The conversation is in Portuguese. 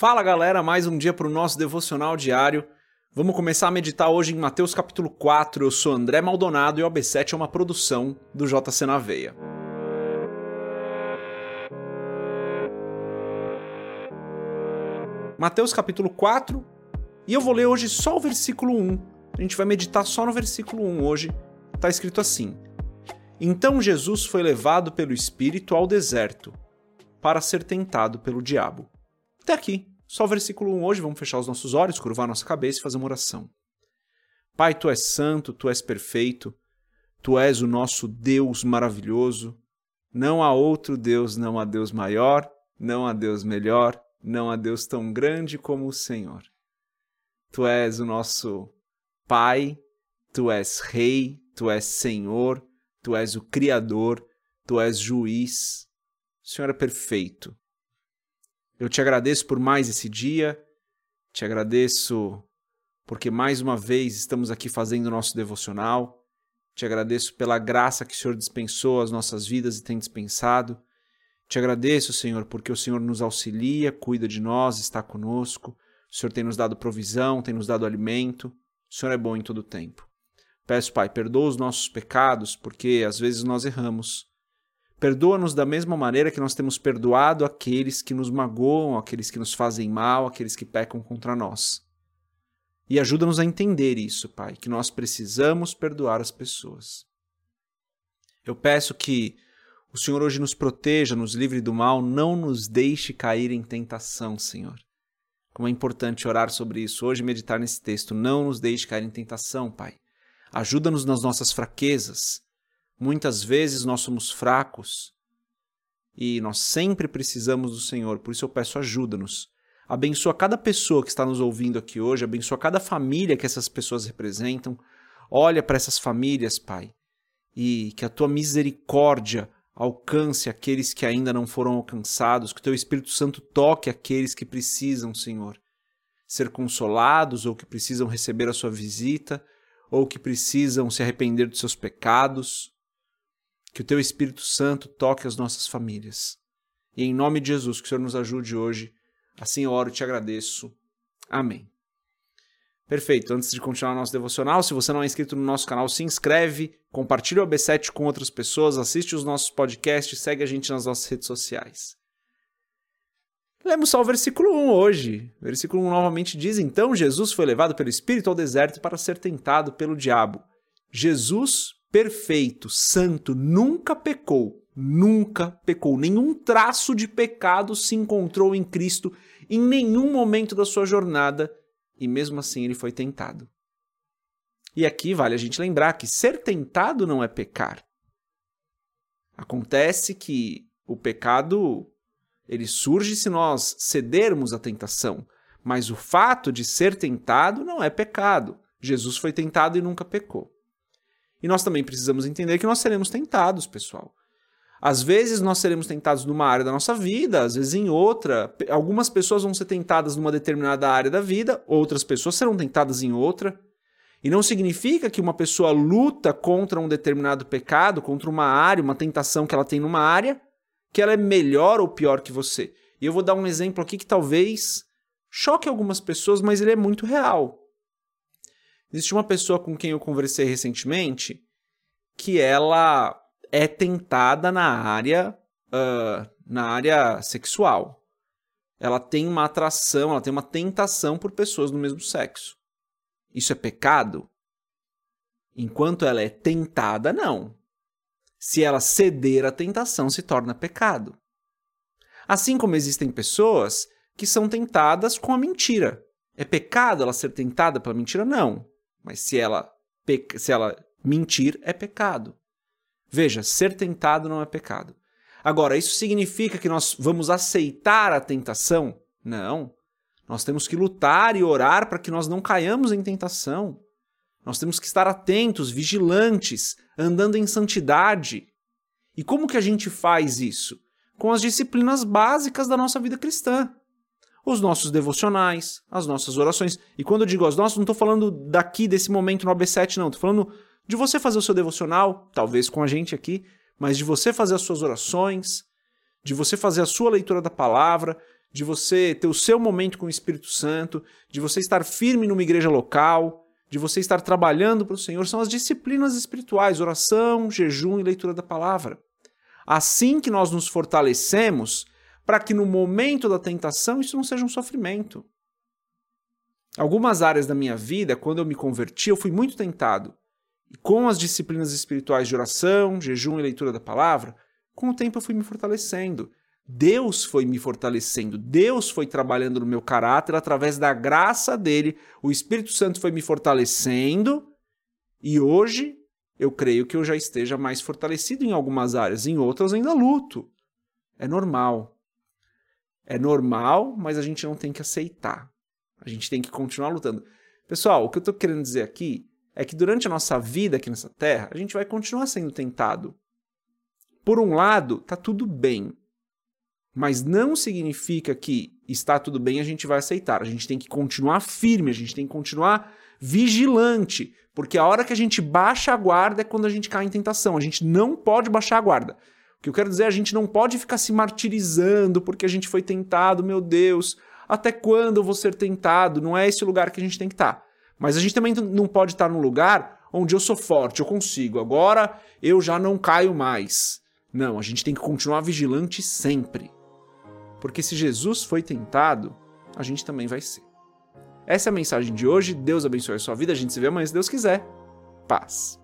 Fala galera, mais um dia para o nosso devocional diário. Vamos começar a meditar hoje em Mateus capítulo 4. Eu sou André Maldonado e o AB7 é uma produção do JC na Veia. Mateus capítulo 4, e eu vou ler hoje só o versículo 1. A gente vai meditar só no versículo 1 hoje. Está escrito assim: Então Jesus foi levado pelo Espírito ao deserto para ser tentado pelo diabo. Até aqui, só o versículo 1 hoje. Vamos fechar os nossos olhos, curvar nossa cabeça e fazer uma oração. Pai, Tu és santo, Tu és perfeito, Tu és o nosso Deus maravilhoso. Não há outro Deus, não há Deus maior, não há Deus melhor, não há Deus tão grande como o Senhor. Tu és o nosso Pai, Tu és Rei, Tu és Senhor, Tu és o Criador, Tu és Juiz. O Senhor é perfeito. Eu Te agradeço por mais esse dia, Te agradeço porque mais uma vez estamos aqui fazendo o nosso devocional, Te agradeço pela graça que o Senhor dispensou às nossas vidas e tem dispensado. Te agradeço, Senhor, porque o Senhor nos auxilia, cuida de nós, está conosco, o Senhor tem nos dado provisão, tem nos dado alimento, o Senhor é bom em todo o tempo. Peço, Pai, perdoa os nossos pecados, porque às vezes nós erramos. Perdoa-nos da mesma maneira que nós temos perdoado aqueles que nos magoam, aqueles que nos fazem mal, aqueles que pecam contra nós. E ajuda-nos a entender isso, Pai, que nós precisamos perdoar as pessoas. Eu peço que o Senhor hoje nos proteja, nos livre do mal, não nos deixe cair em tentação, Senhor. Como é importante orar sobre isso hoje, meditar nesse texto. Não nos deixe cair em tentação, Pai. Ajuda-nos nas nossas fraquezas. Muitas vezes nós somos fracos e nós sempre precisamos do Senhor, por isso eu peço, ajuda-nos. Abençoa cada pessoa que está nos ouvindo aqui hoje, abençoa cada família que essas pessoas representam. Olha para essas famílias, Pai, e que a Tua misericórdia alcance aqueles que ainda não foram alcançados, que o Teu Espírito Santo toque aqueles que precisam, Senhor, ser consolados ou que precisam receber a Sua visita ou que precisam se arrepender dos seus pecados. Que o Teu Espírito Santo toque as nossas famílias. E em nome de Jesus, que o Senhor nos ajude hoje. Assim eu oro e Te agradeço. Amém. Perfeito. Antes de continuar o nosso devocional, se você não é inscrito no nosso canal, se inscreve, compartilha o AB7 com outras pessoas, assiste os nossos podcasts, segue a gente nas nossas redes sociais. Lemos só o versículo 1 hoje. O versículo 1 novamente diz: Então Jesus foi levado pelo Espírito ao deserto para ser tentado pelo diabo. Jesus, perfeito, santo, nunca pecou, nenhum traço de pecado se encontrou em Cristo em nenhum momento da sua jornada, e mesmo assim ele foi tentado. E aqui vale a gente lembrar que ser tentado não é pecar. Acontece que o pecado ele surge se nós cedermos à tentação, mas o fato de ser tentado não é pecado. Jesus foi tentado e nunca pecou. E nós também precisamos entender que nós seremos tentados, pessoal. Às vezes nós seremos tentados numa área da nossa vida, às vezes em outra. Algumas pessoas vão ser tentadas numa determinada área da vida, outras pessoas serão tentadas em outra. E não significa que uma pessoa luta contra um determinado pecado, contra uma área, uma tentação que ela tem numa área, que ela é melhor ou pior que você. E eu vou dar um exemplo aqui que talvez choque algumas pessoas, mas ele é muito real. Existe uma pessoa com quem eu conversei recentemente que ela é tentada na área sexual. Ela tem uma atração, ela tem uma tentação por pessoas do mesmo sexo. Isso é pecado? Enquanto ela é tentada, não. Se ela ceder à tentação, se torna pecado. Assim como existem pessoas que são tentadas com a mentira. É pecado ela ser tentada pela mentira? Não. Mas se ela mentir, é pecado. Veja, ser tentado não é pecado. Agora, isso significa que nós vamos aceitar a tentação? Não. Nós temos que lutar e orar para que nós não caiamos em tentação. Nós temos que estar atentos, vigilantes, andando em santidade. E como que a gente faz isso? Com as disciplinas básicas da nossa vida cristã. Os nossos devocionais, as nossas orações. E quando eu digo as nossas, não estou falando daqui, desse momento no AB7, não. Estou falando de você fazer o seu devocional, talvez com a gente aqui, mas de você fazer as suas orações, de você fazer a sua leitura da palavra, de você ter o seu momento com o Espírito Santo, de você estar firme numa igreja local, de você estar trabalhando para o Senhor, são as disciplinas espirituais, oração, jejum e leitura da palavra. Assim que nós nos fortalecemos para que no momento da tentação isso não seja um sofrimento. Algumas áreas da minha vida, quando eu me converti, eu fui muito tentado. E com as disciplinas espirituais de oração, jejum e leitura da palavra, com o tempo eu fui me fortalecendo. Deus foi me fortalecendo, Deus foi trabalhando no meu caráter através da graça dele, o Espírito Santo foi me fortalecendo e hoje eu creio que eu já esteja mais fortalecido em algumas áreas, em outras ainda luto. É normal, mas a gente não tem que aceitar, a gente tem que continuar lutando. Pessoal, o que eu estou querendo dizer aqui é que durante a nossa vida aqui nessa terra, a gente vai continuar sendo tentado. Por um lado, tá tudo bem. Mas não significa que está tudo bem, a gente vai aceitar. A gente tem que continuar firme, a gente tem que continuar vigilante. Porque a hora que a gente baixa a guarda é quando a gente cai em tentação. A gente não pode baixar a guarda. O que eu quero dizer é que a gente não pode ficar se martirizando porque a gente foi tentado, meu Deus. Até quando eu vou ser tentado? Não é esse o lugar que a gente tem que estar. Mas a gente também não pode estar num lugar onde eu sou forte, eu consigo. Agora eu já não caio mais. Não, a gente tem que continuar vigilante sempre. Porque se Jesus foi tentado, a gente também vai ser. Essa é a mensagem de hoje. Deus abençoe a sua vida. A gente se vê amanhã, se Deus quiser. Paz.